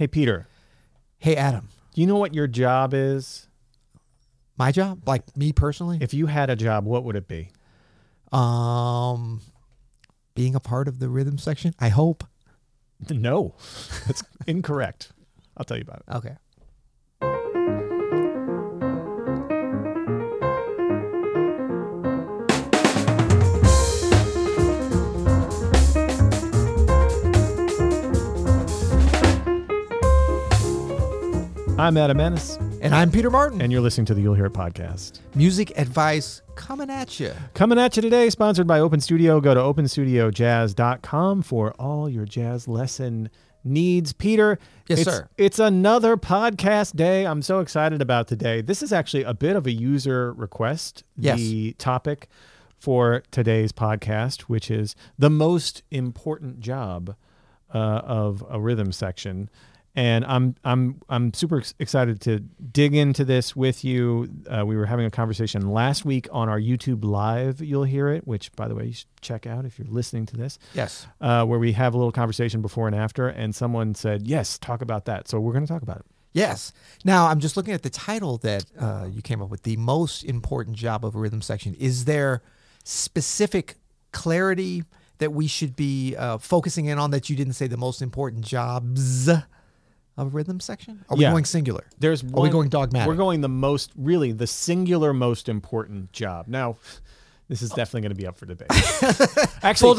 Hey, Peter. Hey, Adam. Do you know what your job is? My job? Like me personally? If you had a job, what would it be? Being a part of the rhythm section, I hope. No, that's incorrect. I'll tell you about it. Okay. I'm Adam Ennis. And I'm Peter Martin. And you're listening to the You'll Hear It podcast. Music advice coming at you. Coming at you today, sponsored by Open Studio. Go to OpenStudioJazz.com for all your jazz lesson needs. Peter, yes, sir. It's another podcast day. I'm so excited about today. This is actually a bit of a user request. Yes. The topic for today's podcast, which is the most important job of a rhythm section. And I'm super excited to dig into this with you. We were having a conversation last week on our YouTube Live, You'll Hear It, which, by the way, you should check out if you're listening to this. Yes. Where we have a little conversation before and after, and someone said, yes, talk about that. So we're going to talk about it. Yes. Now, I'm just looking at the title that you came up with, the most important job of a rhythm section. Is there specific clarity that we should be focusing in on that you didn't say the most important jobs of rhythm section? Are we going singular? Are we going dogmatic? We're going the singular most important job. Now, this is definitely going to be up for debate. Actually, full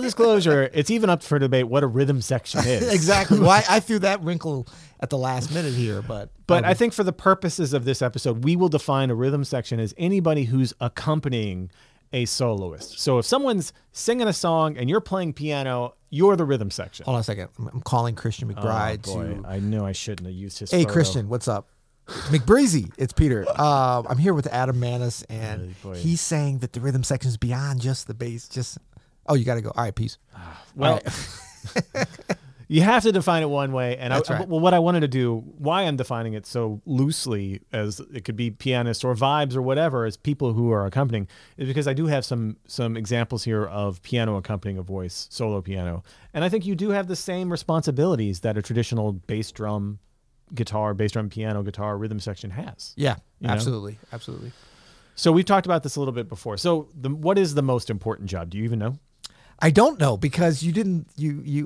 disclosure, it's even up for debate what a rhythm section is. Exactly. Well, I threw that wrinkle at the last minute here. But I think for the purposes of this episode, we will define a rhythm section as anybody who's accompanying a soloist. So if someone's singing a song and you're playing piano, you're the rhythm section. Hold on a second. I'm calling Christian McBride. Oh, boy. I knew I shouldn't have used his photo. Hey, Christian, what's up? McBreezy, it's Peter. I'm here with Adam Manis, and he's saying that the rhythm section is beyond just the bass. Oh, you got to go. All right, peace. Well, right. You have to define it one way. And what I wanted to do, why I'm defining it so loosely as it could be pianists or vibes or whatever as people who are accompanying, is because I do have some examples here of piano accompanying a voice, solo piano. And I think you do have the same responsibilities that a traditional bass drum, piano, guitar, rhythm section has. Yeah, absolutely. Absolutely. So we've talked about this a little bit before. So what is the most important job? Do you even know? I don't know, because you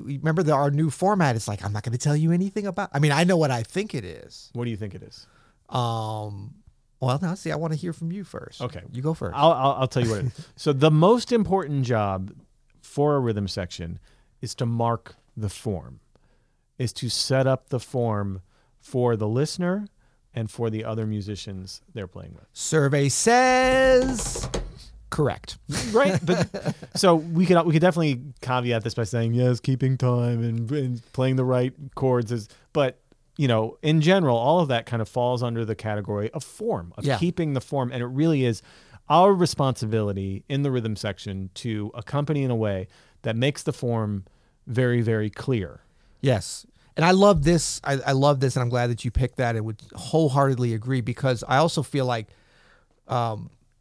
remember our new format. It's like, I'm not going to tell you anything about. I mean, I know what I think it is. What do you think it is? Well, now see, I want to hear from you first. Okay. You go first. I'll tell you what it is. So the most important job for a rhythm section is to mark the form, is to set up the form for the listener and for the other musicians they're playing with. Survey says... Correct. Right. But so we could definitely caveat this by saying, yes, keeping time and playing the right chords is, but in general, all of that kind of falls under the category of form, of keeping the form. And it really is our responsibility in the rhythm section to accompany in a way that makes the form very, very clear. Yes. And I love this. I love this. And I'm glad that you picked that. I would wholeheartedly agree, because I also feel like,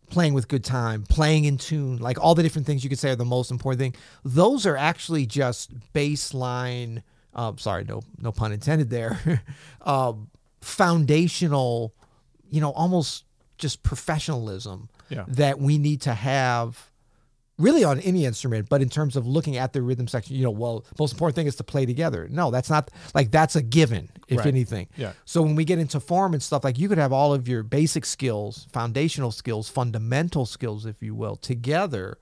playing with good time, playing in tune, like all the different things you could say are the most important thing. Those are actually just baseline, sorry, no pun intended there, foundational, almost just professionalism that we need to have really on any instrument. But in terms of looking at the rhythm section, most important thing is to play together. No, that's not, like, that's a given, if anything. Yeah. So when we get into form and stuff, like, you could have all of your basic skills, foundational skills, fundamental skills, if you will, together,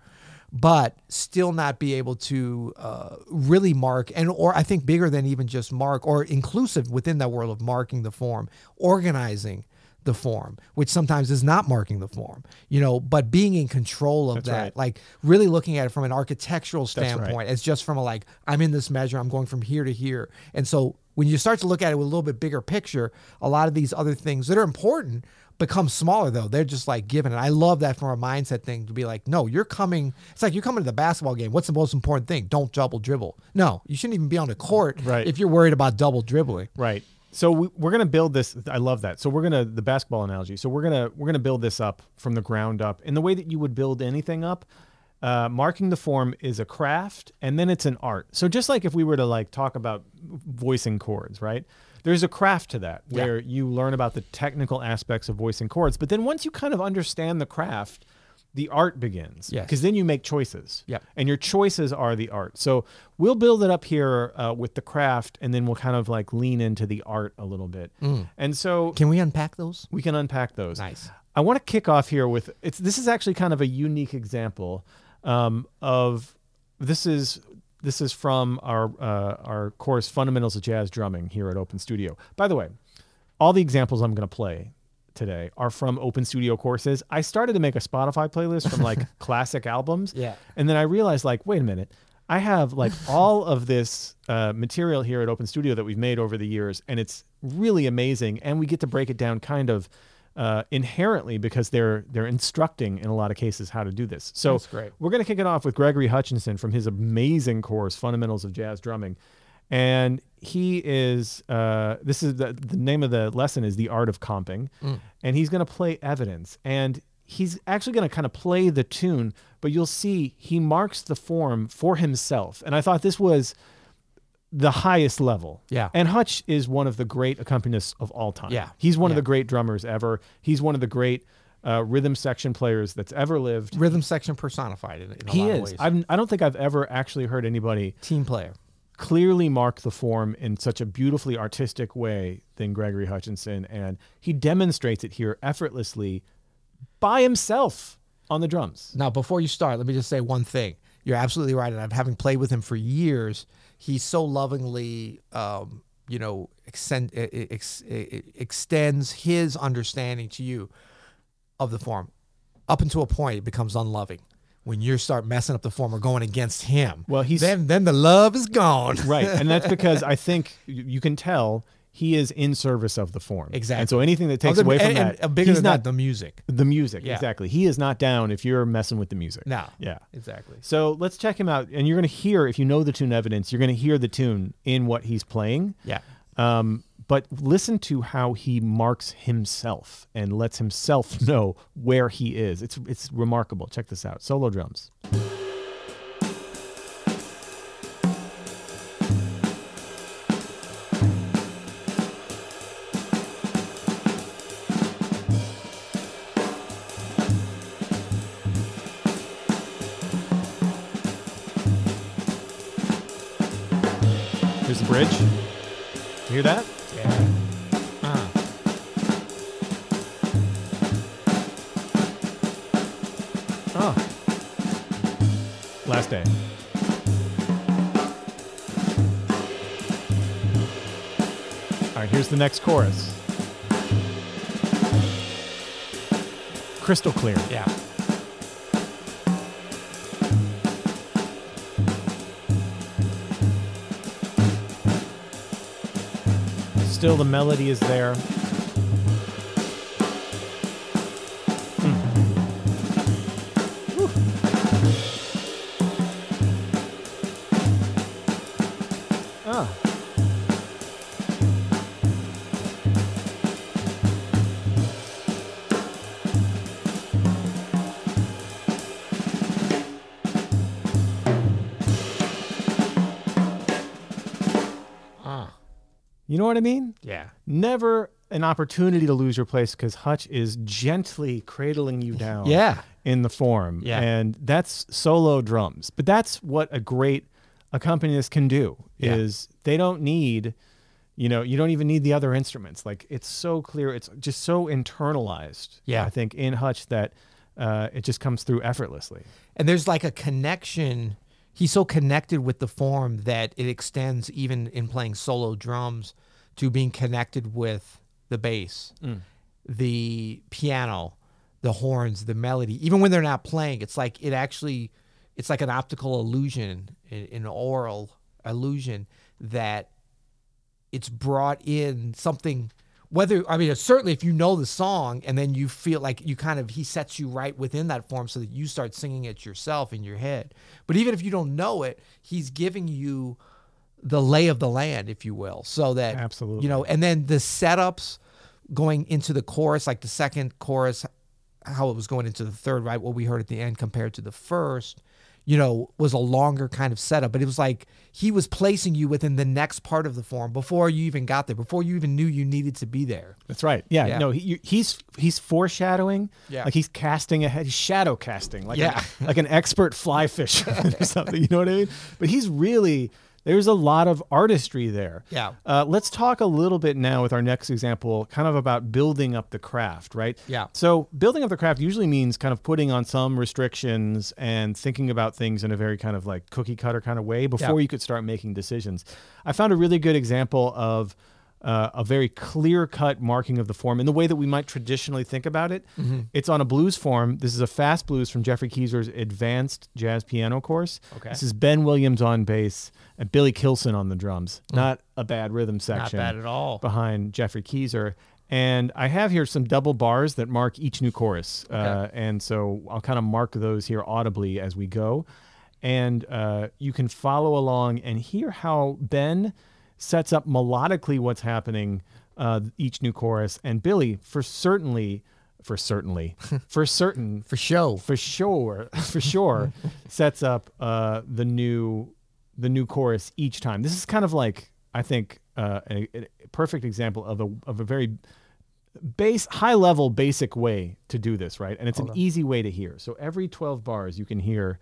but still not be able to really mark, or I think bigger than even just mark, or inclusive within that world of marking the form, organizing the form, which sometimes is not marking the form, but being in control of that, like really looking at it from an architectural standpoint, It's just from a, like, I'm in this measure, I'm going from here to here. And so when you start to look at it with a little bit bigger picture, a lot of these other things that are important become smaller, though. They're just like given. And I love that from a mindset thing, to be like, no, it's like you're coming to the basketball game. What's the most important thing? Don't double dribble. No, you shouldn't even be on the court if you're worried about double dribbling. Right. So we're going to build this. I love that. So the basketball analogy. So we're going to build this up from the ground up in the way that you would build anything up. Marking the form is a craft, and then it's an art. So just like if we were to like talk about voicing chords, right? There's a craft to that where you learn about the technical aspects of voicing chords. But then once you kind of understand the craft, the art begins. Yes. Because then you make choices. Yep. And your choices are the art. So we'll build it up here with the craft, and then we'll kind of like lean into the art a little bit. Mm. And so... Can we unpack those? We can unpack those. Nice. I want to kick off here with... This is actually kind of a unique example of... This is from our course, Fundamentals of Jazz Drumming, here at Open Studio. By the way, all the examples I'm going to play today are from Open Studio courses. I started to make a Spotify playlist from like classic albums. Yeah. And then I realized like, wait a minute, I have like all of this material here at Open Studio that we've made over the years, and it's really amazing. And we get to break it down kind of inherently because they're instructing in a lot of cases how to do this. So we're going to kick it off with Gregory Hutchinson from his amazing course, Fundamentals of Jazz Drumming. And he is, this is the name of the lesson is The Art of Comping. Mm. And he's going to play Evidence. And he's actually going to kind of play the tune, but you'll see he marks the form for himself. And I thought this was the highest level. Yeah. And Hutch is one of the great accompanists of all time. Yeah. He's one of the great drummers ever. He's one of the great rhythm section players that's ever lived. Rhythm section personified in a lot of ways. I don't think I've ever actually heard anybody... Team player. ...clearly mark the form in such a beautifully artistic way than Gregory Hutchinson. And he demonstrates it here effortlessly by himself on the drums. Now, before you start, let me just say one thing. You're absolutely right. And I'm having played with him for years... He so lovingly, extends his understanding to you of the form. Up until a point, it becomes unloving. When you start messing up the form or going against him, well, then the love is gone. Right, and that's because I think you can tell he is in service of the form. Exactly. And so anything that takes away from that, he's not the music. The music, exactly. He is not down if you're messing with the music. No. Yeah. Exactly. So let's check him out. And you're going to hear, if you know the tune Evidence, you're going to hear the tune in what he's playing. Yeah. But listen to how he marks himself and lets himself know where he is. It's remarkable. Check this out. Solo drums. Hear that? Yeah. Last day. All right, here's the next chorus. Crystal clear. Yeah. Still, the melody is there. You know what I mean? Yeah. Never an opportunity to lose your place because Hutch is gently cradling you down in the form. Yeah. And that's solo drums. But that's what a great accompanist can do is they don't need, you don't even need the other instruments. Like it's so clear. It's just so internalized, I think, in Hutch that it just comes through effortlessly. And there's like a connection. He's so connected with the form that it extends even in playing solo drums to being connected with the bass, the piano, the horns, the melody. Even when they're not playing, it's like an optical illusion, an oral illusion that it's brought in something. Certainly if you know the song and then you feel like he sets you right within that form so that you start singing it yourself in your head. But even if you don't know it, he's giving you the lay of the land, if you will, so that, absolutely, and then the setups going into the chorus, like the second chorus, how it was going into the third, right? What we heard at the end compared to the first, you know, was a longer kind of setup, but it was like he was placing you within the next part of the form before you even got there, before you even knew you needed to be there. That's right. Yeah. Yeah. No, he's foreshadowing. Yeah. Like he's casting ahead, he's shadow casting, like yeah. Like an expert fly fisher or something. You know what I mean? But he's really, there's a lot of artistry there. Yeah. Let's talk a little bit now with our next example, kind of about building up the craft, right? Yeah. So building up the craft usually means kind of putting on some restrictions and thinking about things in a very kind of like cookie cutter kind of way before you could start making decisions. I found a really good example of a very clear-cut marking of the form in the way that we might traditionally think about it. Mm-hmm. It's on a blues form. This is a fast blues from Jeffrey Kieser's Advanced Jazz Piano course. Okay. This is Ben Williams on bass and Billy Kilson on the drums. Mm. Not a bad rhythm section. Not bad at all. Behind Jeffrey Kieser. And I have here some double bars that mark each new chorus. Okay. And so I'll kind of mark those here audibly as we go. And you can follow along and hear how Ben sets up melodically what's happening each new chorus, and Billy for sure sets up the new chorus each time. This is kind of like, I think, a perfect example of a very high level basic way to do this, right? And it's an easy way to hear. So every 12 bars you can hear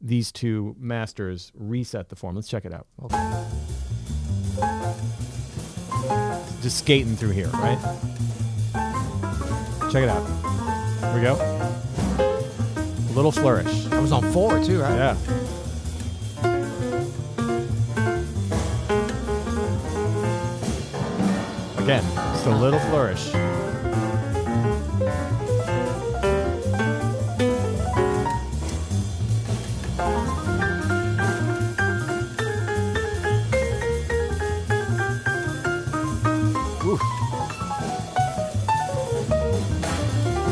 these two masters reset the form. Let's check it out. Okay. Just skating through here, right? Check it out. Here we go. A little flourish. I was on 4 too, right? Yeah. Again, just a little flourish.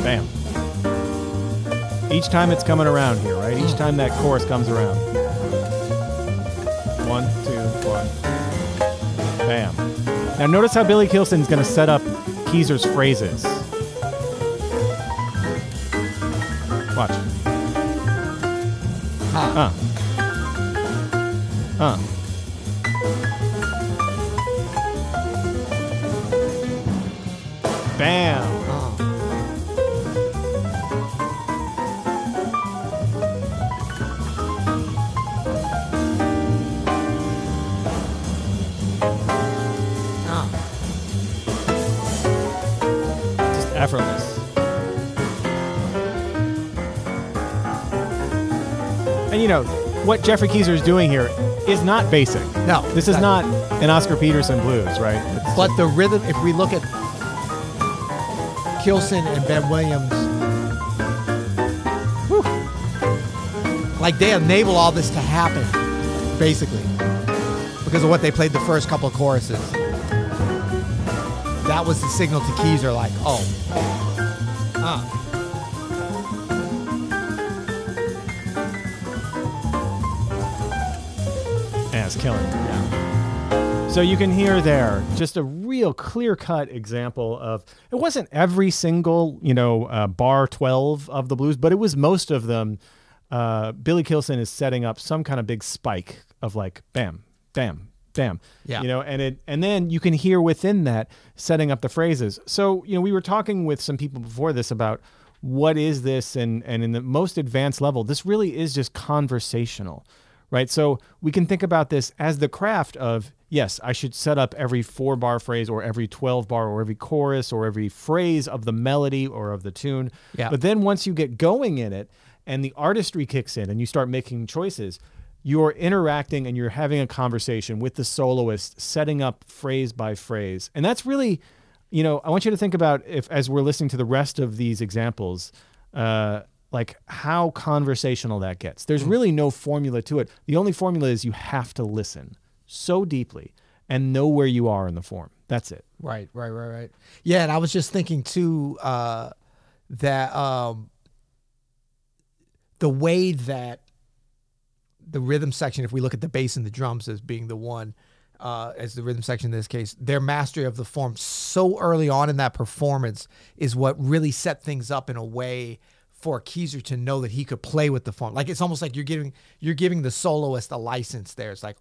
Bam. Each time it's coming around here, right? Each time that chorus comes around. 1, 2, 1. Bam. Now notice how Billy Kilson's going to set up Kieser's phrases. Watch. Bam. Effortless. And you know, what Jeffrey Kieser is doing here is not basic. No. This is not an Oscar Peterson blues, right? But the rhythm, if we look at Kilson and Ben Williams, like they enable all this to happen, basically, because of what they played the first couple of choruses. That was the signal to Kieser, like, oh. Yeah, it's killing. Yeah. So you can hear there just a real clear-cut example of, it wasn't every single, bar 12 of the blues, but it was most of them. Billy Kilson is setting up some kind of big spike of like, bam, bam. Damn. Yeah. And then you can hear within that setting up the phrases. So, we were talking with some people before this about what is this, and in the most advanced level, this really is just conversational, right? So we can think about this as the craft of, yes, I should set up every 4-bar phrase or every 12-bar or every chorus or every phrase of the melody or of the tune. Yeah. But then once you get going in it and the artistry kicks in and you start making choices, you're interacting and you're having a conversation with the soloist, setting up phrase by phrase. And that's really, I want you to think about, if as we're listening to the rest of these examples, like how conversational that gets. There's really no formula to it. The only formula is you have to listen so deeply and know where you are in the form. That's it. Right. Yeah, and I was just thinking too that the way that the rhythm section, if we look at the bass and the drums as being the one, as the rhythm section in this case, their mastery of the form so early on in that performance is what really set things up in a way for Kieser to know that he could play with the form. Like, it's almost like you're giving the soloist a license there. It's like,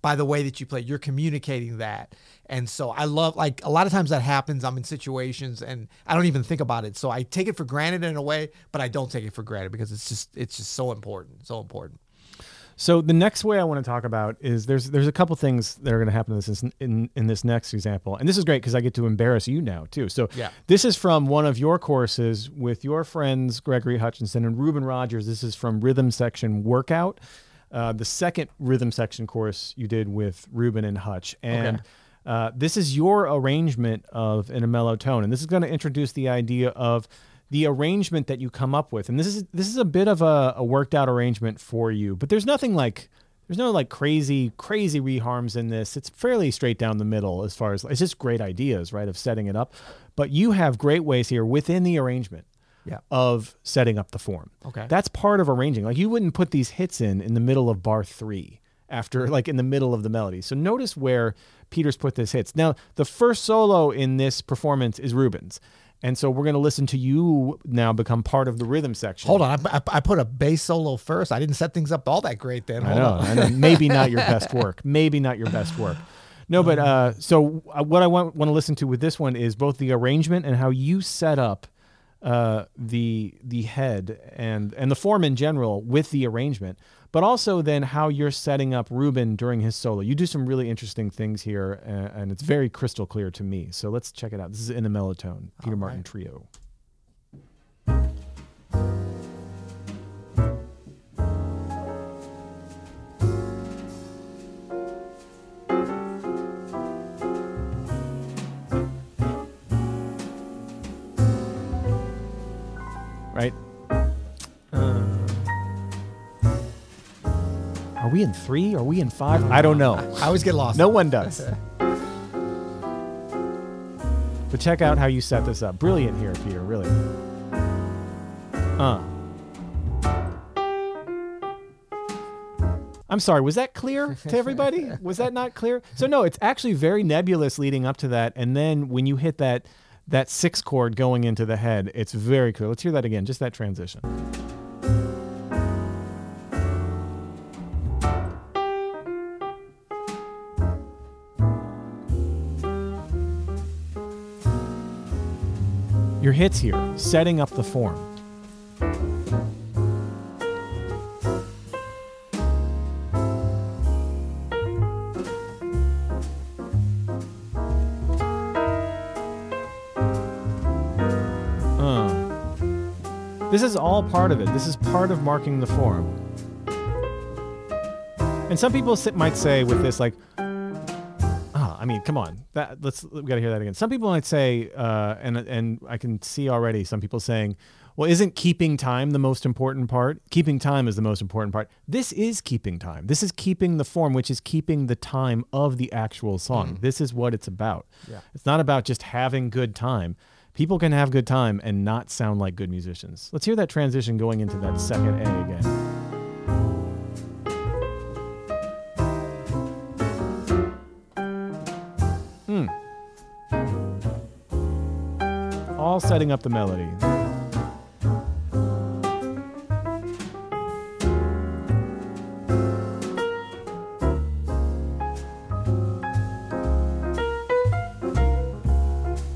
by the way that you play, you're communicating that. And so I love, like, a lot of times that happens. I'm in situations and I don't even think about it. So I take it for granted in a way, but I don't take it for granted because it's just so important, so important. So the next way I want to talk about is there's a couple things that are going to happen to this in this next example. And this is great because I get to embarrass you now, too. So This is from one of your courses with your friends, Gregory Hutchinson and Reuben Rogers. This is from Rhythm Section Workout, the second Rhythm Section course you did with Reuben and Hutch. And this is your arrangement of In a Mellow Tone. And this is going to introduce the idea of the arrangement that you come up with. And this is a bit of a worked out arrangement for you, but there's no crazy reharms in this. It's fairly straight down the middle as far as it's just great ideas, right, of setting it up. But you have great ways here within the arrangement of setting up the form. Okay. That's part of arranging. Like, you wouldn't put these hits in the middle of bar 3 after in the middle of the melody. So notice where Peter's put this hits. Now, the first solo in this performance is Reuben's. And so we're going to listen to you now become part of the rhythm section. Hold on. I put a bass solo first. I didn't set things up all that great then. I know. Maybe not your best work. No, but so what I want to listen to with this one is both the arrangement and how you set up the head and the form in general with the arrangement, but also then how you're setting up Reuben during his solo. You do some really interesting things here, and it's very crystal clear to me. So let's check it out. This is In a Mellow Tone, Peter Martin Trio. Right? Are we in 3? Are we in 5? I don't know. I always get lost. No one does. But check out how you set this up. Brilliant here, Peter, really. I'm sorry, was that clear to everybody? Was that not clear? So no, it's actually very nebulous leading up to that. And then when you hit that 6 chord going into the head, it's very clear. Let's hear that again, just that transition. Your hits here, setting up the form. This is all part of it. This is part of marking the form. And some people might say with this, come on. We got to hear that again. Some people might say, and I can see already some people saying, well, isn't keeping time the most important part? Keeping time is the most important part. This is keeping time. This is keeping the form, which is keeping the time of the actual song. This is what it's about. Yeah. It's not about just having good time. People can have good time and not sound like good musicians. Let's hear that transition going into that second A again. All setting up the melody.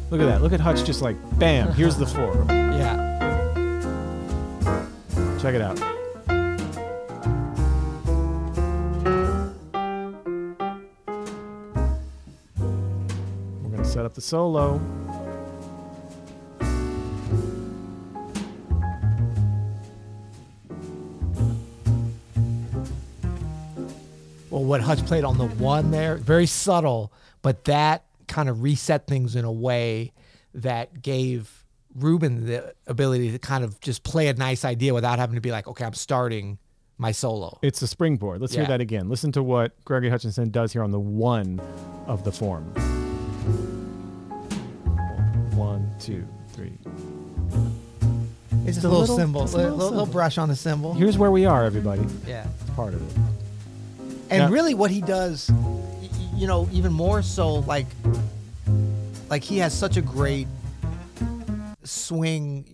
Look at that. Look at Hutch just bam, here's the 4. Yeah. Check it out. We're going to set up the solo. What Hutch played on the 1 there, very subtle, but that kind of reset things in a way that gave Reuben the ability to kind of just play a nice idea without having to be like, okay, I'm starting my solo. It's a springboard. Let's hear that again. Listen to what Gregory Hutchinson does here on the 1 of the form. 1, 2, 3. It's just a little cymbal, little brush on the cymbal. Here's where we are, everybody. Yeah. It's part of it. And really what he does, even more so, like he has such a great swing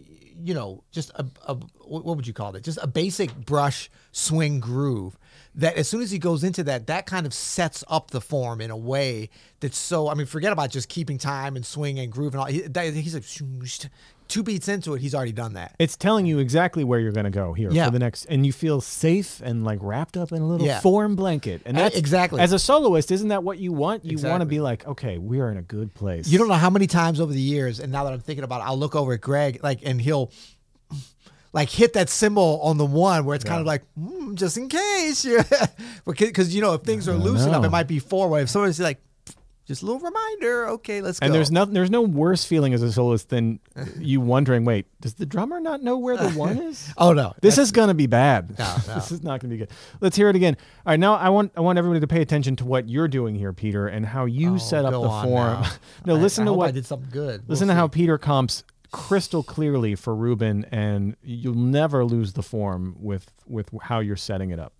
you know, just a what would you call it? Just a basic brush swing groove that as soon as he goes into that, that kind of sets up the form in a way that's so, I mean, forget about just keeping time and swing and groove and all. He's like, two beats into it, he's already done that. It's telling you exactly where you're going to go here for the next, and you feel safe and like wrapped up in a little form blanket. And that's exactly, as a soloist, isn't that what you want? You want to be like, okay, we are in a good place. You don't know how many times over the years, and now that I'm thinking about it, I'll look over at Greg, like, and he'll like hit that cymbal on the one where it's kind of like, just in case, because you know, if things are loosened up, it might be four way. If somebody's like, just a little reminder. Okay, let's go. And there's no worse feeling as a soloist than you wondering, wait, does the drummer not know where the one is? Oh, no. This is going to be bad. No. This is not going to be good. Let's hear it again. All right, now I want everybody to pay attention to what you're doing here, Peter, and how you set up the form. No, listen to what I did something good. Listen to how Peter comps crystal clearly for Reuben, and you'll never lose the form with how you're setting it up.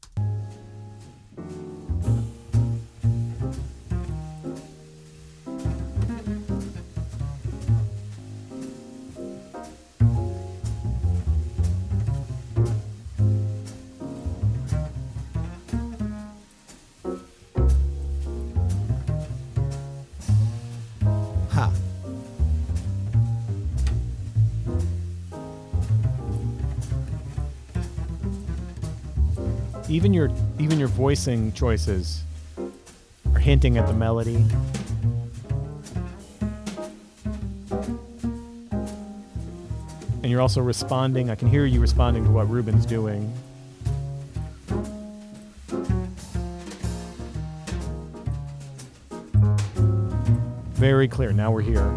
Even your voicing choices are hinting at the melody. And you're also responding. I can hear you responding to what Reuben's doing. Very clear. Now we're here.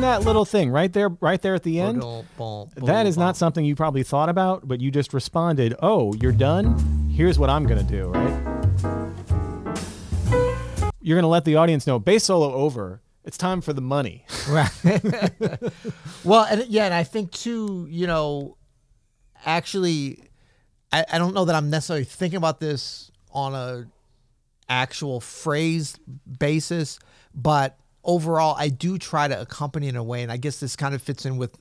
That little thing right there at the end, that is not something you probably thought about, but you just responded, oh, you're done, here's what I'm gonna do, right? You're gonna let the audience know, bass solo over, it's time for the money. Right. Well, and I think too, you know, actually, I don't know that I'm necessarily thinking about this on a actual phrase basis, but overall, I do try to accompany in a way, and I guess this kind of fits in with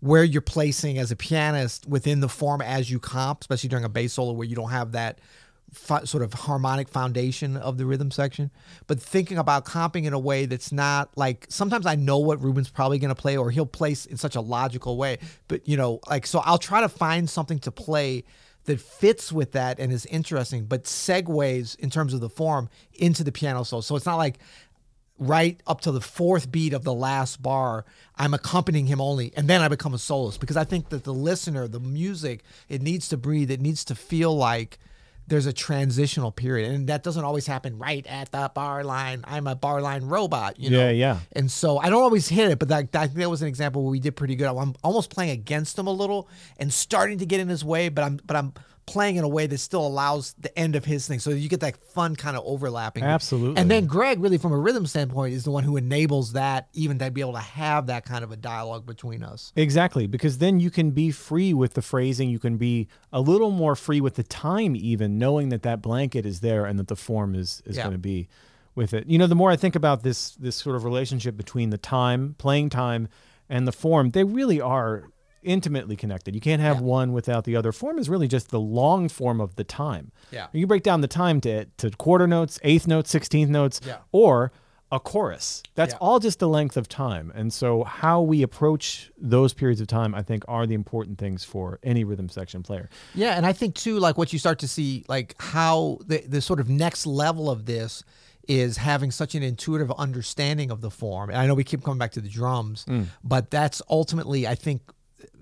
where you're placing as a pianist within the form as you comp, especially during a bass solo where you don't have that sort of harmonic foundation of the rhythm section. But thinking about comping in a way that's not like, sometimes I know what Reuben's probably going to play, or he'll place in such a logical way. But, you know, like, so I'll try to find something to play that fits with that and is interesting, but segues in terms of the form into the piano solo. So it's not like, right up to the fourth beat of the last bar, I'm accompanying him only, and then I become a soloist, because I think that the listener, the music, it needs to breathe, it needs to feel like there's a transitional period, and that doesn't always happen right at the bar line. I'm a bar line robot, you know? Yeah. And so I don't always hit it, but I think that was an example where we did pretty good. I'm almost playing against him a little and starting to get in his way, but I'm playing in a way that still allows the end of his thing. So you get that fun kind of overlapping. Absolutely. And then Greg, really from a rhythm standpoint, is the one who enables that, even to be able to have that kind of a dialogue between us. Exactly, because then you can be free with the phrasing. You can be a little more free with the time even, knowing that blanket is there and that the form is going to be with it. You know, the more I think about this sort of relationship between the time, playing time, and the form, they really are intimately connected. You can't have one without the other. Form is really just the long form of the time. Yeah. You break down the time to quarter notes, eighth notes, 16th notes, or a chorus. That's all just the length of time. And so how we approach those periods of time, I think, are the important things for any rhythm section player. Yeah, and I think too, like what you start to see, like how the sort of next level of this is having such an intuitive understanding of the form. And I know we keep coming back to the drums, but that's ultimately, I think,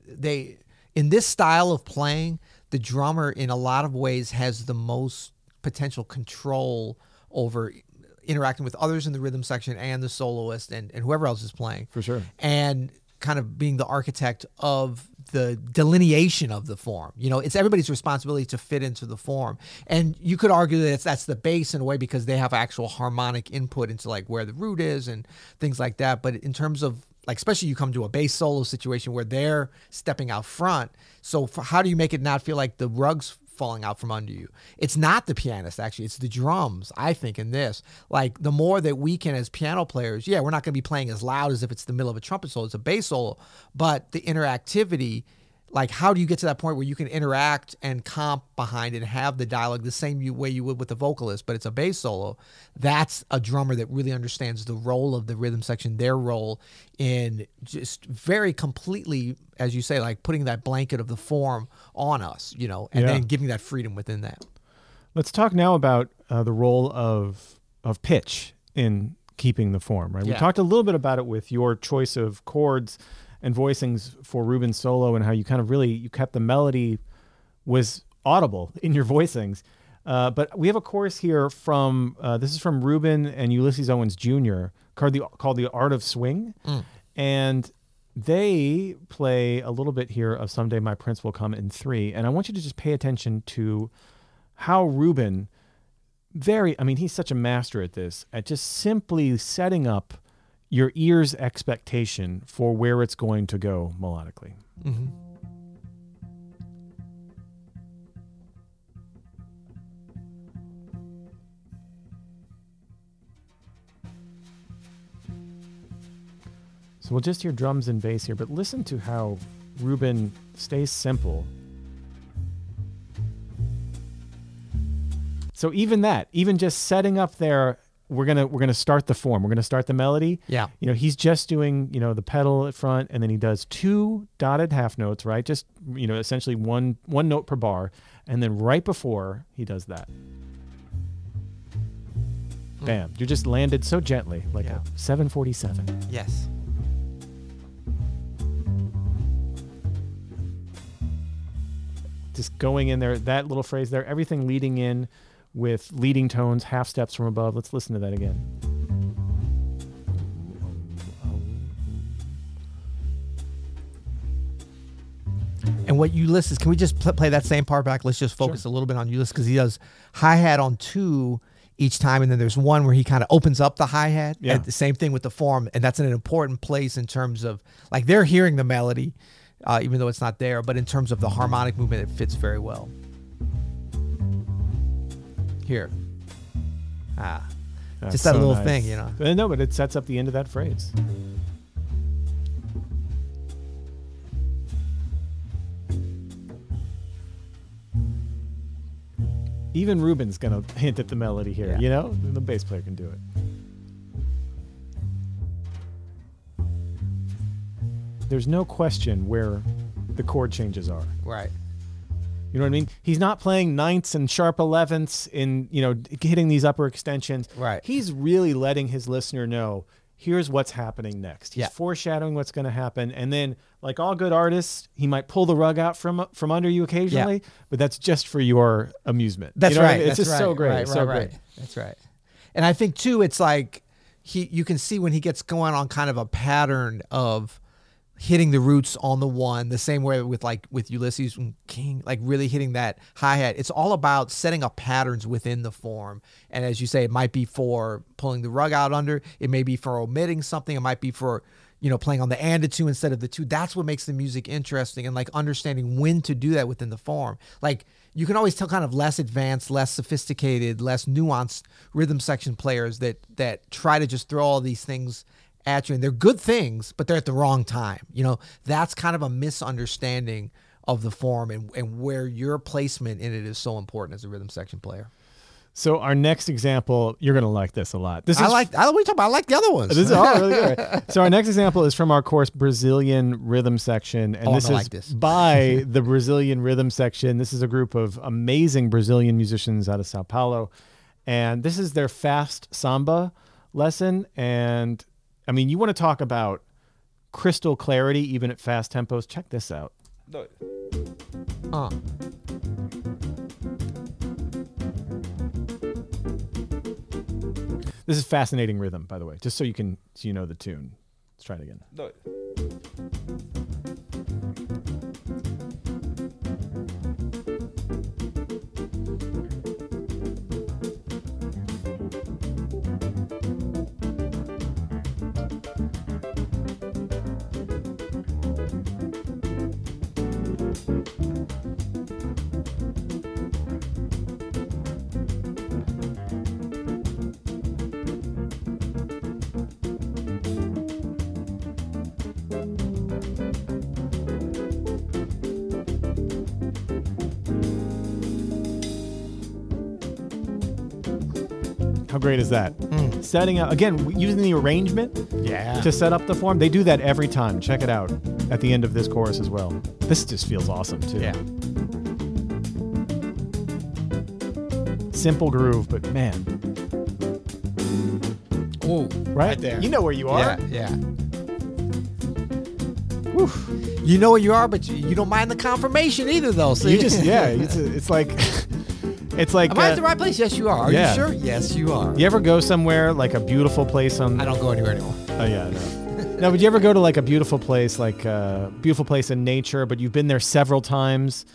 they, in this style of playing, the drummer in a lot of ways has the most potential control over interacting with others in the rhythm section and the soloist and whoever else is playing. For sure. And kind of being the architect of the delineation of the form. You know, it's everybody's responsibility to fit into the form. And you could argue that that's the bass in a way, because they have actual harmonic input into like where the root is and things like that. But in terms of Like, especially you come to a bass solo situation where they're stepping out front. So how do you make it not feel like the rug's falling out from under you? It's not the pianist, actually. It's the drums, I think, in this. Like, the more that we can, as piano players, yeah, we're not going to be playing as loud as if it's the middle of a trumpet solo, it's a bass solo, but the interactivity, like, how do you get to that point where you can interact and comp behind it and have the dialogue the same way you would with a vocalist, but it's a bass solo? That's a drummer that really understands the role of the rhythm section, their role in just very completely, as you say, like putting that blanket of the form on us, you know, and then giving that freedom within that. Let's talk now about the role of pitch in keeping the form, right? Yeah. We talked a little bit about it with your choice of chords and voicings for Reuben's solo, and how you kind of really, you kept the melody was audible in your voicings. But we have a chorus here from, this is from Reuben and Ulysses Owens Jr., called The Art of Swing. Mm. And they play a little bit here of Someday My Prince Will Come in 3. And I want you to just pay attention to how Reuben, he's such a master at this, at just simply setting up your ear's expectation for where it's going to go melodically. Mm-hmm. So we'll just hear drums and bass here, but listen to how Reuben stays simple. So even just setting up there, we're gonna start the form. We're gonna start the melody. Yeah. You know, he's just doing, you know, the pedal at front, and then he does 2 dotted half notes, right? Just, you know, essentially one note per bar, and then right before he does that, bam! You just landed so gently, like a 747. Yes. Just going in there, that little phrase there, everything leading in. With leading tones, half steps from above. Let's listen to that again. And what Ulysses, can we just play that same part back? Let's just focus a little bit on Ulysses, because he does hi-hat on 2 each time, and then there's one where he kind of opens up the hi-hat. Yeah. And the same thing with the form, and that's an important place in terms of, like, they're hearing the melody, even though it's not there, but in terms of the harmonic movement, it fits very well. Here. That's just that so little nice thing, you know. No, but it sets up the end of that phrase. Even Reuben's going to hint at the melody here, you know? The bass player can do it. There's no question where the chord changes are. Right. You know what I mean? He's not playing 9ths and sharp 11ths in, you know, hitting these upper extensions. Right. He's really letting his listener know, here's what's happening next. He's foreshadowing what's going to happen. And then, like all good artists, he might pull the rug out from under you occasionally, but that's just for your amusement. That's, you know, right. I mean? It's that's just right. So great. Right, so right. Great. That's right. And I think, too, it's like you can see when he gets going on kind of a pattern of hitting the roots on the one, the same way with Ulysses and King, like really hitting that hi-hat. It's all about setting up patterns within the form. And as you say, it might be for pulling the rug out under, it may be for omitting something, it might be for, you know, playing on the and a 2 instead of the 2. That's what makes the music interesting, and like understanding when to do that within the form. Like, you can always tell kind of less advanced, less sophisticated, less nuanced rhythm section players that try to just throw all these things at you, and they're good things, but they're at the wrong time. You know, that's kind of a misunderstanding of the form and where your placement in it is so important as a rhythm section player. So our next example, you're going to like this a lot. I like the other ones. This is all really good. Right? So our next example is from our course, Brazilian Rhythm Section. And by the Brazilian Rhythm Section. This is a group of amazing Brazilian musicians out of Sao Paulo. And this is their fast samba lesson. And I mean, you want to talk about crystal clarity, even at fast tempos. Check this out. This is fascinating rhythm, by the way, just so you know the tune. Let's try it again. great is that? Setting up, again, using the arrangement to set up the form. They do that every time. Check it out at the end of this chorus as well. This just feels awesome, too. Yeah. Simple groove, but man. Ooh, right there. You know where you are. Yeah, yeah. Oof. You know where you are, but you don't mind the confirmation either, though. See? You just, it's like... Am I at the right place? Yes, you are. Are you sure? Yes, you are. You ever go somewhere, like a beautiful place on... I don't go anywhere anymore. Oh, yeah, no. No, but you ever go to like a beautiful place, in nature, but you've been there several times,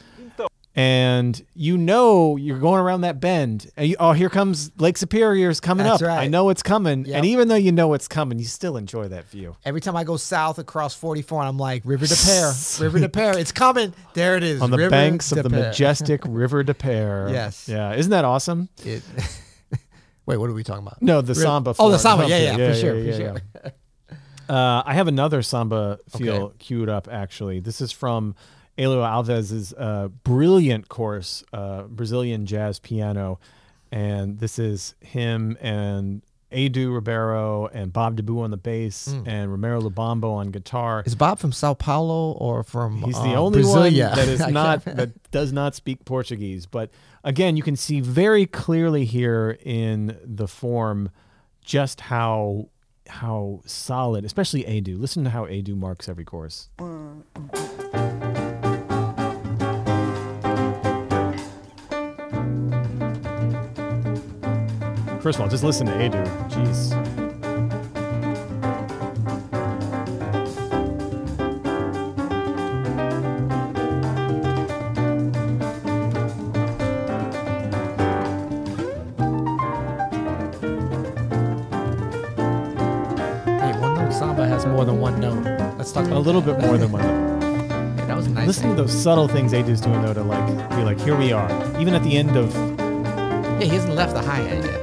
and you know you're going around that bend. And here comes Lake Superior's coming up. Right. I know it's coming. Yep. And even though you know it's coming, you still enjoy that view. Every time I go south across 44, and I'm like, River de Pere, River de Pere. It's coming. There it is. On the river banks of the majestic River de Pere. Yes. Yeah. Isn't that awesome? Wait, what are we talking about? No, the samba. Oh, the samba. Yeah, for sure. I have another samba feel queued up, actually. This is from Elio Alves's brilliant course, Brazilian Jazz Piano. And this is him and Edu Ribeiro and Bob Debu on the bass and Romero Lubombo on guitar. Is Bob from Sao Paulo or from Brazil? He's the only one that is not that does not speak Portuguese. But again, you can see very clearly here in the form just how solid, especially Edu. Listen to how Edu marks every chorus. First of all, just listen to Edu. Jeez. Hey, one note samba has more than one note. Let's talk about a little bit more than one note. Yeah, that was a nice. Listen to those subtle things Edu's doing though to like be like, here we are. Even at the end of. Yeah, he hasn't left the high end yet.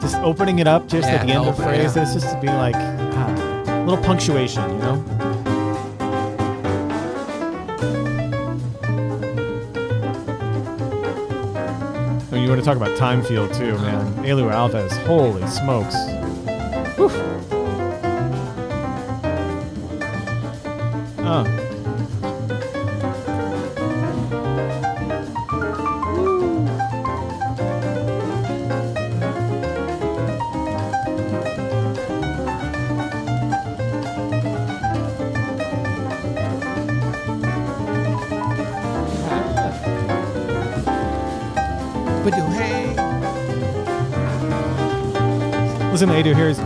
Just opening it up just at the end of the phrase. It's just to be like, a little punctuation, you know? I mean, you want to talk about time field, too, man. Elio Alves, holy smokes. Woof. Edu here is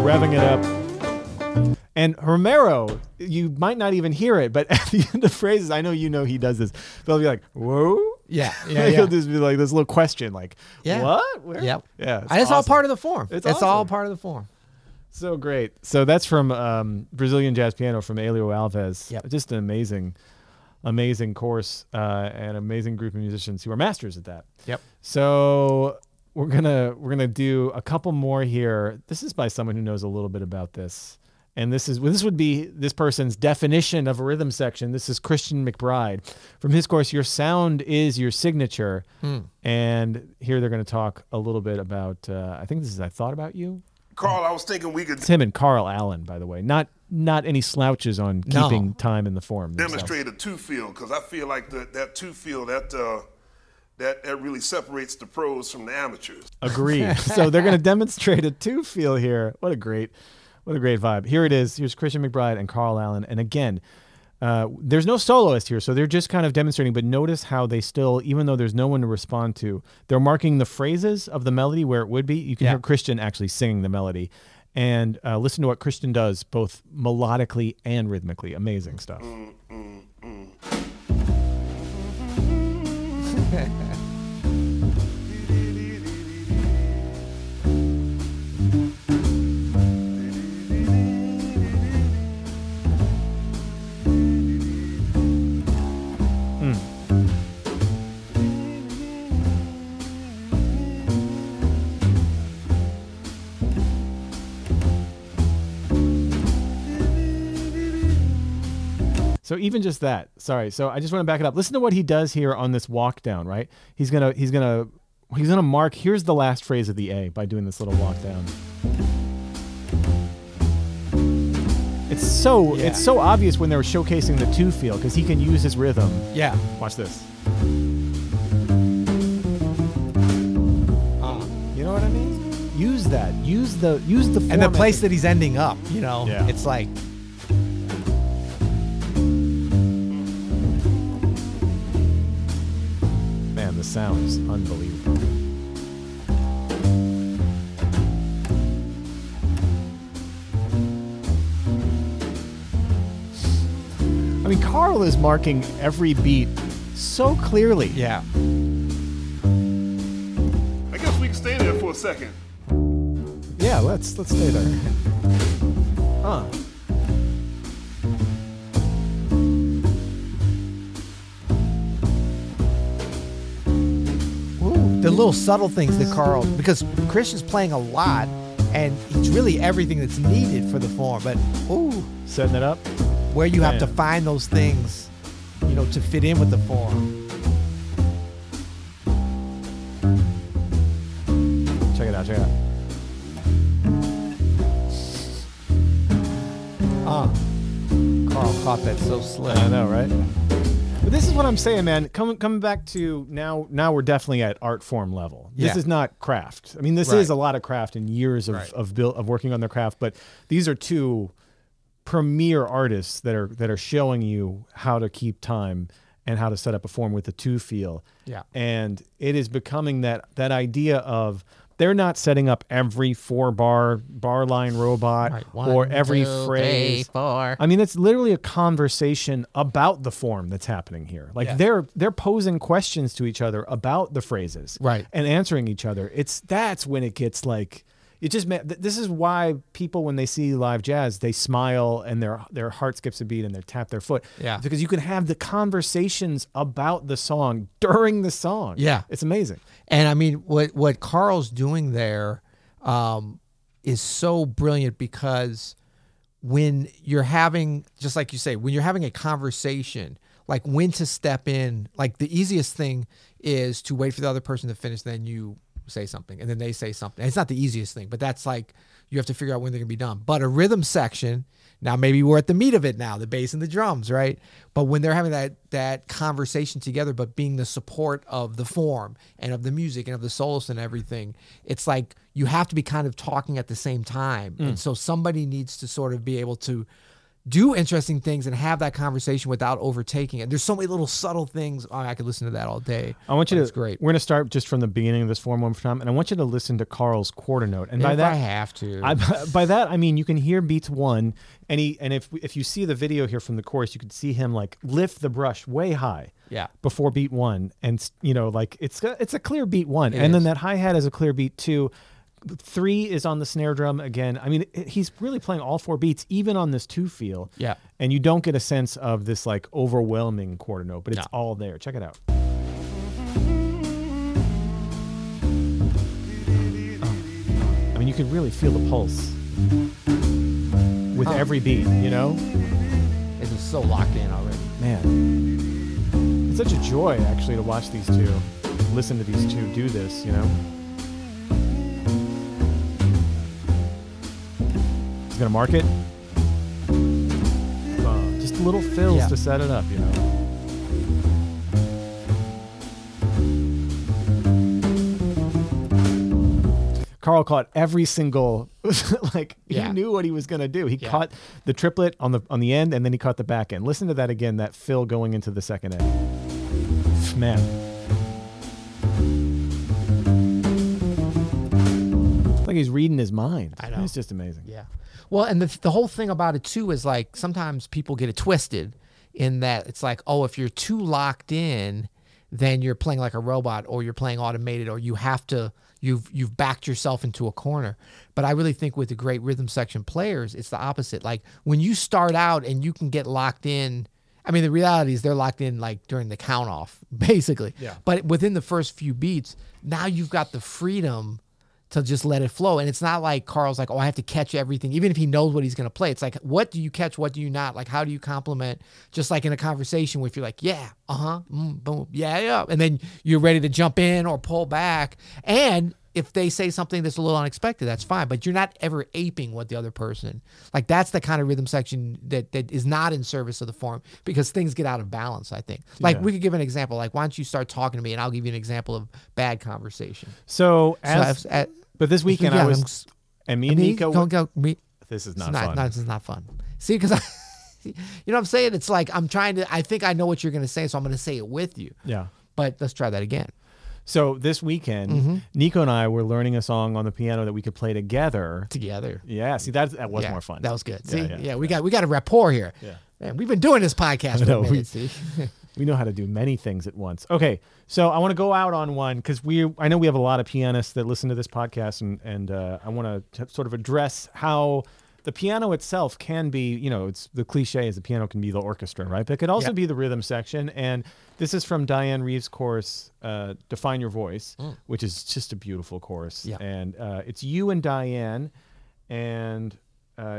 revving it up. And Romero, you might not even hear it, but at the end of phrases, I know he does this. They'll be like, whoa? Yeah. He'll just be like this little question, like, what? Where? Yep. Yeah. It's awesome. All part of the form. It's awesome. All part of the form. So great. So that's from Brazilian Jazz Piano from Elio Alves. Yep. Just an amazing course and amazing group of musicians who are masters at that. Yep. So... We're gonna do a couple more here. This is by someone who knows a little bit about this, and this would be this person's definition of a rhythm section. This is Christian McBride from his course, Your Sound is Your Signature, and here they're going to talk a little bit about. I think this is I Thought About You. Carl, I was thinking we could. It's him and Carl Allen, by the way. Not any slouches on keeping time in the form. Demonstrate a two feel because I feel like that two feel that. That really separates the pros from the amateurs. Agreed. So they're going to demonstrate a two feel here. What a great vibe. Here it is. Here's Christian McBride and Carl Allen. And again, there's no soloist here, so they're just kind of demonstrating. But notice how they still, even though there's no one to respond to, they're marking the phrases of the melody where it would be. You can hear Christian actually singing the melody. And listen to what Christian does, both melodically and rhythmically. Amazing stuff. So even just that. Sorry. So I just want to back it up. Listen to what he does here on this walk down, right? He's gonna He's going to mark, here's the last phrase of the A by doing this little walk down. It's so it's so obvious when they were showcasing the two feel, because he can use his rhythm. Yeah. Watch this. You know what I mean? Use that. Use the form. And the place that he's ending up, you know? Yeah. It's like... Man, the sound's unbelievable. I mean, Carl is marking every beat so clearly. Yeah. I guess we can stay there for a second. Yeah, let's stay there. Huh. The little subtle things that Carl, because Christian's playing a lot, and it's really everything that's needed for the form. But setting it up, where you have to find those things, you know, to fit in with the form. Check it out! Check it out! Carl caught that so slick. I know, right? But this is what I'm saying, man. Coming back to now we're definitely at art form level. This is not craft. I mean, this is a lot of craft and years of working on their craft. But these are two premier artists that are showing you how to keep time and how to set up a form with the two feel. Yeah. And it is becoming that idea of they're not setting up every four bar line robot or every phrase. I mean, it's literally a conversation about the form that's happening here. Like they're posing questions to each other about the phrases, and answering each other. That's when it gets like it just. This is why people, when they see live jazz, they smile and their heart skips a beat and they tap their foot. Yeah, because you can have the conversations about the song during the song. Yeah, it's amazing. And I mean, what Carl's doing there is so brilliant, because when you're having, just like you say, when you're having a conversation, like when to step in, like the easiest thing is to wait for the other person to finish, then you say something, and then they say something. And it's not the easiest thing, but that's like, you have to figure out when they're going to be done. But a rhythm section, now maybe we're at the meat of it now, the bass and the drums, right? But when they're having that conversation together, but being the support of the form and of the music and of the soloist and everything, it's like you have to be kind of talking at the same time. And so somebody needs to sort of be able to do interesting things and have that conversation without overtaking it. There's so many little subtle things. Oh, I could listen to that all day. I want you to. Great. We're going to start just from the beginning of this form one more time, and I want you to listen to Carl's quarter note. And by that, I have to. By that, I mean you can hear beats one, and if you see the video here from the chorus, you can see him like lift the brush way high. Yeah. Before beat one, and you know, like it's a clear beat one, then that hi hat is a clear beat two. 3 is on the snare drum again. I mean, he's really playing all 4 beats, even on this 2 feel. Yeah. And you don't get a sense of this like overwhelming quarter note, but it's all there. Check it out. I mean, you can really feel the pulse with every beat, you know? It's just so locked in already. Man. It's such a joy, actually, to watch these two, listen to these two do this, you know? He's going to mark it. Just little fills to set it up, you know. Carl caught every single, like, he knew what he was going to do. He caught the triplet on the end, and then he caught the back end. Listen to that again, that fill going into the second end. Man. He's reading his mind. I know. It's just amazing. Yeah. Well, and the whole thing about it too is like sometimes people get it twisted in that it's like, oh, if you're too locked in, then you're playing like a robot, or you're playing automated, or you have to you've backed yourself into a corner. But I really think with the great rhythm section players, it's the opposite. Like when you start out and you can get locked in, I mean, the reality is they're locked in like during the count off, basically. Yeah. But within the first few beats, now you've got the freedom to just let it flow. And it's not like Carl's like, oh, I have to catch everything, even if he knows what he's going to play. It's like, what do you catch? What do you not? Like, how do you compliment? Just like in a conversation where if you're like, yeah, boom, yeah. And then you're ready to jump in or pull back. And if they say something that's a little unexpected, that's fine. But you're not ever aping what the other person. Like, that's the kind of rhythm section that is not in service of the form, because things get out of balance, I think. Like, we could give an example. Like, why don't you start talking to me, and I'll give you an example of bad conversation. But this weekend I was... And me and Nico... This is not fun. This is not fun. See, because... You know what I'm saying? It's like, I'm trying to... I think I know what you're going to say, so I'm going to say it with you. Yeah. But let's try that again. So this weekend, Nico and I were learning a song on the piano that we could play together. Yeah. See, that was more fun. That was good. See, we got a rapport here. Yeah. Man, we've been doing this podcast for a minute. We know how to do many things at once. Okay. So I want to go out on one, because I know we have a lot of pianists that listen to this podcast, and I want to sort of address how the piano itself can be, it's the cliche is the piano can be the orchestra, right? But it could also be the rhythm section. And this is from Diane Reeves' course, Define Your Voice, which is just a beautiful course. Yeah. And it's you and Diane, and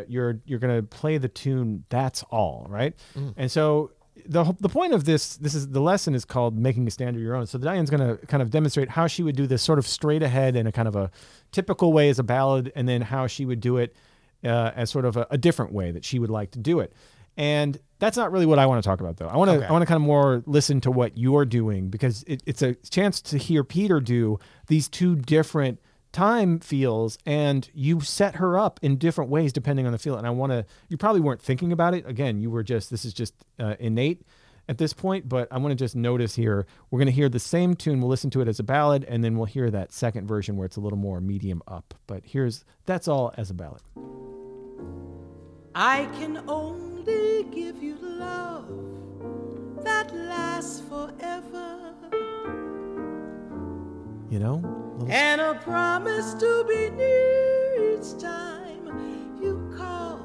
you're going to play the tune, That's All, right? And so the point of this is, the lesson is called Making a Standard Your Own. So Diane's going to kind of demonstrate how she would do this sort of straight ahead in a kind of a typical way as a ballad, and then how she would do it as sort of a different way that she would like to do it. And that's not really what I want to talk about, though. I want to kind of more listen to what you're doing, because it's a chance to hear Peter do these two different time feels, and you set her up in different ways depending on the feel. And you probably weren't thinking about it. Again, this is just innate at this point, but I want to just notice here, we're going to hear the same tune. We'll listen to it as a ballad, and then we'll hear that second version where it's a little more medium up. But here's That's All as a ballad. I can only give you love that lasts forever. And a promise to be near each time you call.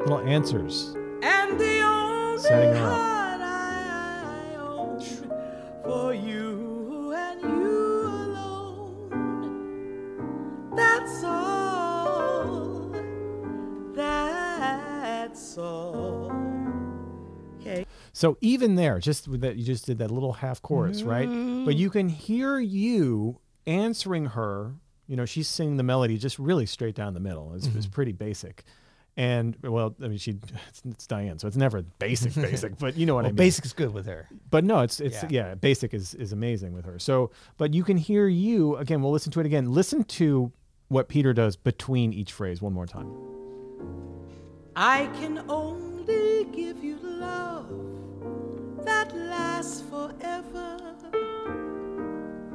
Little answers. And the only heart I own for you and you alone. That's all. That's all. Okay. So even there, just with that, you just did that little half chorus, right? But you can hear you answering her. She's singing the melody just really straight down the middle. It's pretty basic. And, it's Diane, so it's never basic, but you know what I mean. Basic is good with her. But no, basic is amazing with her. So, but you can hear you, again, we'll listen to it again. Listen to what Peter does between each phrase one more time. I can only give you love that lasts forever.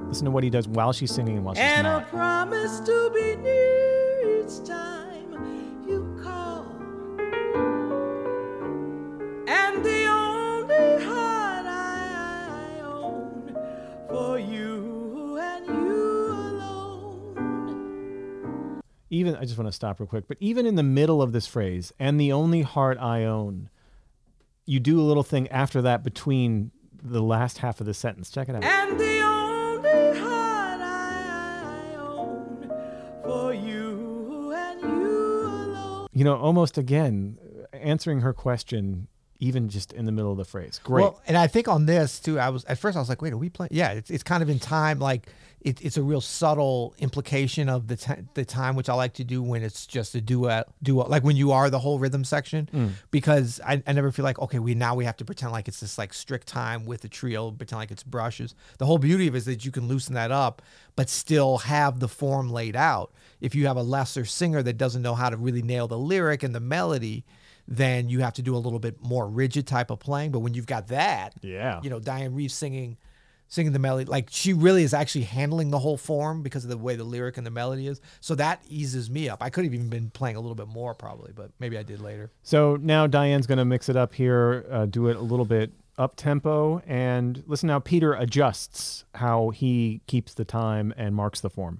Listen to what he does while she's singing and while she's not. And a promise to be near each time. And the only heart I own for you and you alone. Even, I just want to stop real quick, but even in the middle of this phrase, and the only heart I own, you do a little thing after that between the last half of the sentence. Check it out. And the only heart I own for you and you alone. Almost again, answering her question, even just in the middle of the phrase. Great. Well, and I think on this too, I was like, wait, are we playing? Yeah, it's kind of in time. Like it's a real subtle implication of the time, which I like to do when it's just a duet, like when you are the whole rhythm section, because I never feel like, okay, now we have to pretend like it's this like strict time with the trio, pretend like it's brushes. The whole beauty of it is that you can loosen that up, but still have the form laid out. If you have a lesser singer that doesn't know how to really nail the lyric and the melody, then you have to do a little bit more rigid type of playing. But when you've got that, Diane Reeves singing the melody, like she really is actually handling the whole form because of the way the lyric and the melody is. So that eases me up. I could have even been playing a little bit more probably, but maybe I did later. So now Diane's going to mix it up here, do it a little bit up-tempo, and listen how Peter adjusts how he keeps the time and marks the form.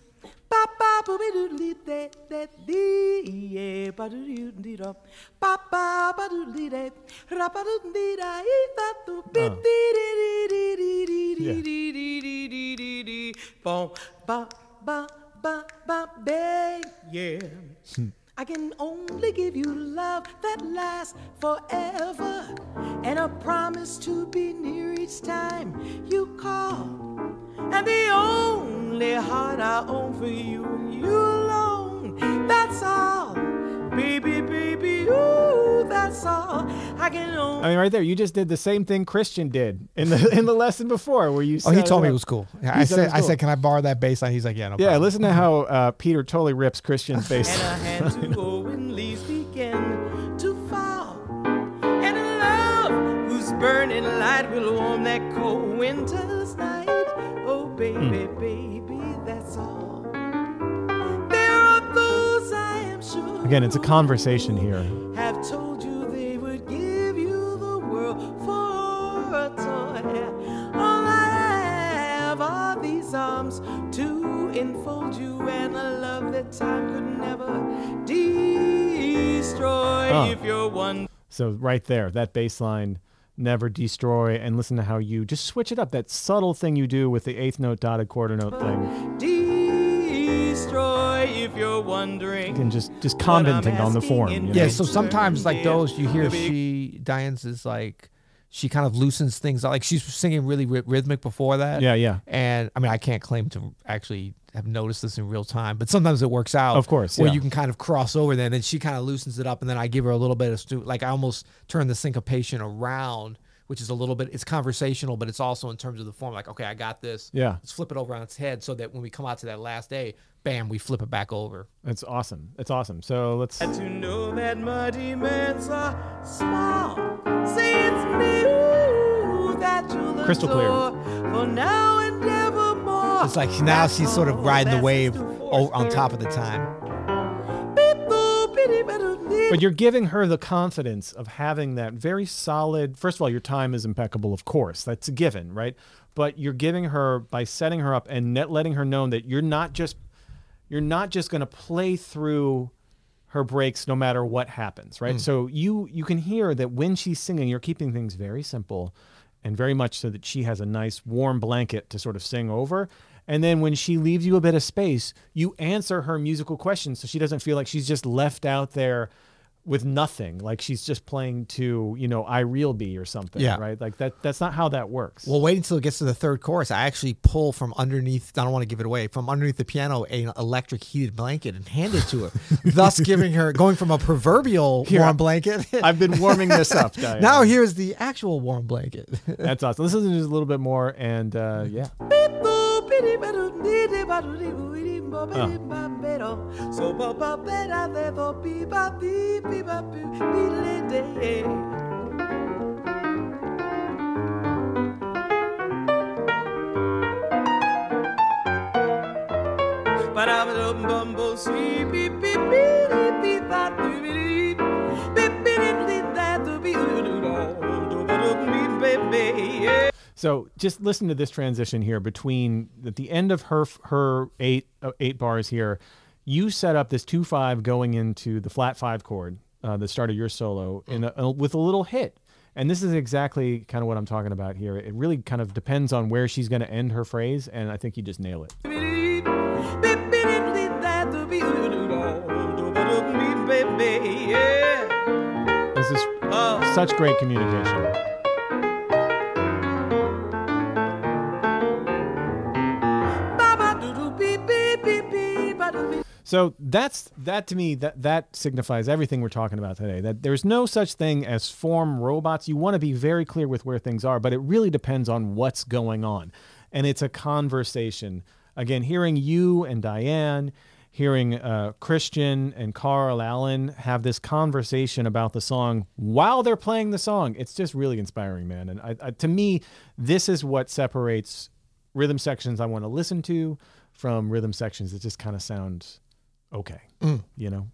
Papa doodly day, that dee, ba doodly dop. Papa doodly day, rapa doodly da, that do bit dee, bom, ba, ba, ba, ba, ba, yeah. I can only give you love that lasts forever, and a promise to be near each time you call. And the only heart I own for you and you alone, that's all. Baby, baby, ooh, that's all. I can only... I mean, right there, you just did the same thing Christian did in the lesson before where you said... Oh, he told me it was cool. I said, can I borrow that bass line? He's like, yeah, no problem. Yeah, listen to how Peter totally rips Christian's bass line. And I had to go and leaves begin to fall. And a love whose burning light will warm that cold winter's night. Oh, baby, baby, that's all. There are those I am sure... Again, it's a conversation here. ...have told you they would give you the world for a toy. All I have are these arms to enfold you and a love that time could never destroy if you're one... So right there, that bass line... never destroy, and listen to how you just switch it up, that subtle thing you do with the eighth note dotted quarter note thing. Destroy, if you're wondering, and just commenting on the form, you know? Yeah, so sometimes like those you hear Diane's is like she kind of loosens things up, like she's singing really rhythmic before that. Yeah And I mean, I can't claim to actually have noticed this in real time, but sometimes it works out, of course, where you can kind of cross over then, and she kind of loosens it up, and then I give her a little bit of like I almost turn the syncopation around, which is a little bit, it's conversational, but it's also in terms of the form, like, okay, I got this, let's flip it over on its head, so that when we come out to that last day, bam, we flip it back over. It's awesome. So let's to know that my demands are small, say it's me, ooh, that you'll crystal clear for now and ever. It's like now she's sort of riding the wave on top of the time. But you're giving her the confidence of having that very solid... First of all, your time is impeccable, of course. That's a given, right? But you're giving her, by setting her up and letting her know that you're not just going to play through her breaks no matter what happens, right? So you can hear that when she's singing, you're keeping things very simple, and very much so that she has a nice warm blanket to sort of sing over. And then when she leaves you a bit of space, you answer her musical questions so she doesn't feel like she's just left out there with nothing, like she's just playing to, I Real Be or something, right? Like that's not how that works. Well, wait until it gets to the third chorus. I actually pull from underneath, I don't want to give it away, from underneath the piano an electric heated blanket and hand it to her, thus giving her, going from a proverbial warm blanket. I've been warming this up, Diane. Now here's the actual warm blanket. That's awesome. Let's listen to just a little bit more and So just listen to this transition here between at the end of her eight bars here. You set up this 2-5 going into the flat 5 chord, the start of your solo, with a little hit. And this is exactly kind of what I'm talking about here. It really kind of depends on where she's going to end her phrase, and I think you just nail it. This is such great communication. So that to me, that signifies everything we're talking about today, that there's no such thing as form robots. You want to be very clear with where things are, but it really depends on what's going on. And it's a conversation. Again, hearing you and Diane, hearing Christian and Carl Allen have this conversation about the song while they're playing the song, it's just really inspiring, man. And to me, this is what separates rhythm sections I want to listen to from rhythm sections that just kind of sound... okay. You know?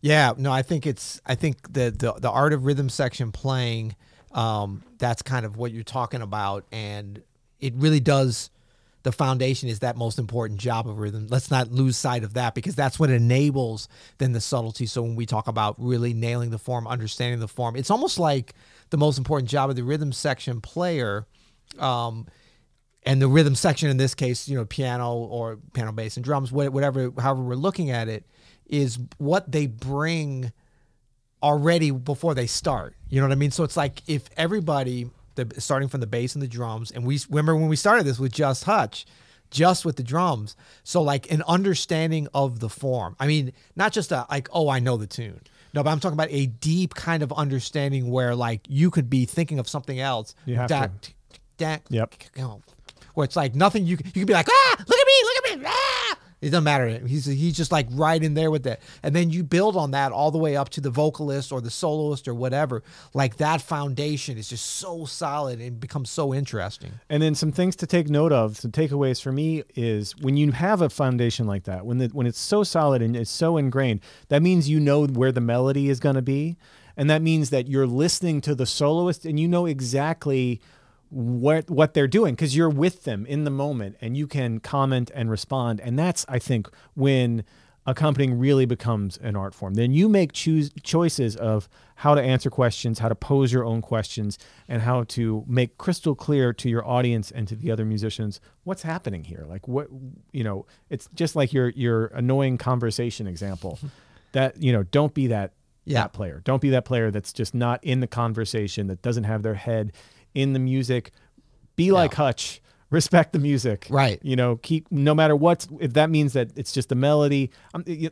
Yeah, no, I think the art of rhythm section playing, that's kind of what you're talking about. And it really does the foundation is that most important job of rhythm. Let's not lose sight of that, because that's what enables then the subtlety. So when we talk about really nailing the form, understanding the form, it's almost like the most important job of the rhythm section player, and the rhythm section in this case, you know, piano or piano, bass, and drums, whatever, however we're looking at it, is what they bring already before they start. You know what I mean? So it's like if everybody... starting from the bass and the drums, and we remember when we started this with just Hutch, just with the drums. So like an understanding of the form. I mean, not just a like, oh, I know the tune. No, but I'm talking about a deep kind of understanding where like you could be thinking of something else. You have to. Yep. Where it's like nothing. You could be like, ah, look at me, ah. It doesn't matter. He's just like right in there with that. And then you build on that all the way up to the vocalist or the soloist or whatever. Like that foundation is just so solid and becomes so interesting. And then some things to take note of, some takeaways for me is when you have a foundation like that, when it's so solid and it's so ingrained, that means you know where the melody is going to be. And that means that you're listening to the soloist and you know exactly what they're doing, because you're with them in the moment and you can comment and respond. And that's, I think, when accompanying really becomes an art form. Then you make choices of how to answer questions, how to pose your own questions, and how to make crystal clear to your audience and to the other musicians what's happening here. Like, what, you know, it's just like your annoying conversation example that, you know, don't be that, yeah, that player. Don't be that player that's just not in the conversation, that doesn't have their head in the music. Be like Hutch, respect the music, right? You know, keep, no matter what, if that means that it's just the melody.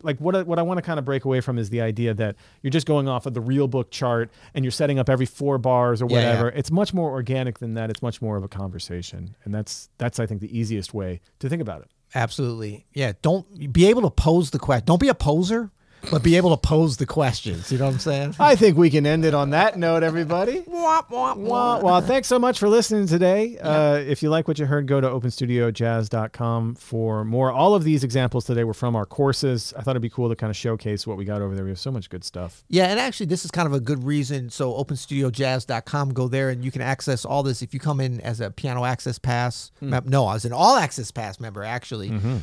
Like what I want to kind of break away from is the idea that you're just going off of the real book chart and you're setting up every 4 bars or whatever. Yeah, yeah. It's much more organic than that. It's much more of a conversation. And that's I think the easiest way to think about it. Absolutely. Yeah. Don't be able to pose the question. Don't be a poser, but be able to pose the questions. You know what I'm saying? I think we can end it on that note, everybody. Well, thanks so much for listening today. Yeah. If you like what you heard, go to OpenStudioJazz.com for more. All of these examples today were from our courses. I thought it'd be cool to kind of showcase what we got over there. We have so much good stuff. Yeah, and actually, this is kind of a good reason. So OpenStudioJazz.com, go there, and you can access all this. If you come in as a Piano Access Pass, I was an All Access Pass member, actually. Mm-hmm.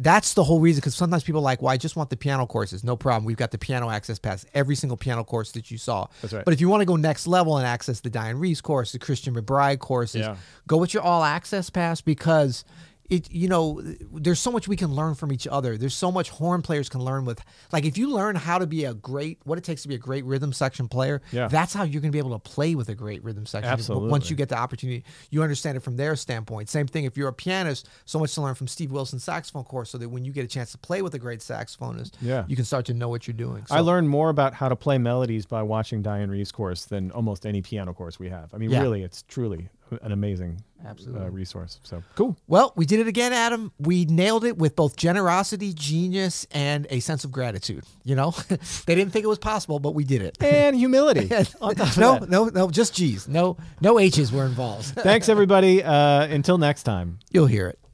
That's the whole reason, because sometimes people are like, well, I just want the piano courses. No problem. We've got the Piano Access Pass, every single piano course that you saw. That's right. But if you want to go next level and access the Diane Reeves course, the Christian McBride courses, go with your All Access Pass, because it, you know, there's so much we can learn from each other. There's so much horn players can learn with. Like if you learn how to be what it takes to be a great rhythm section player, that's how you're going to be able to play with a great rhythm section. Absolutely. Once you get the opportunity, you understand it from their standpoint. Same thing if you're a pianist, so much to learn from Steve Wilson's saxophone course, so that when you get a chance to play with a great saxophonist, you can start to know what you're doing. So I learned more about how to play melodies by watching Diane Reeves' course than almost any piano course we have. I mean, really, it's truly an amazing resource. So cool. Well, we did it again, Adam. We nailed it with both generosity, genius, and a sense of gratitude. You know, they didn't think it was possible, but we did it. And humility. No, just G's. No H's were involved. Thanks, everybody. Until next time. You'll hear it.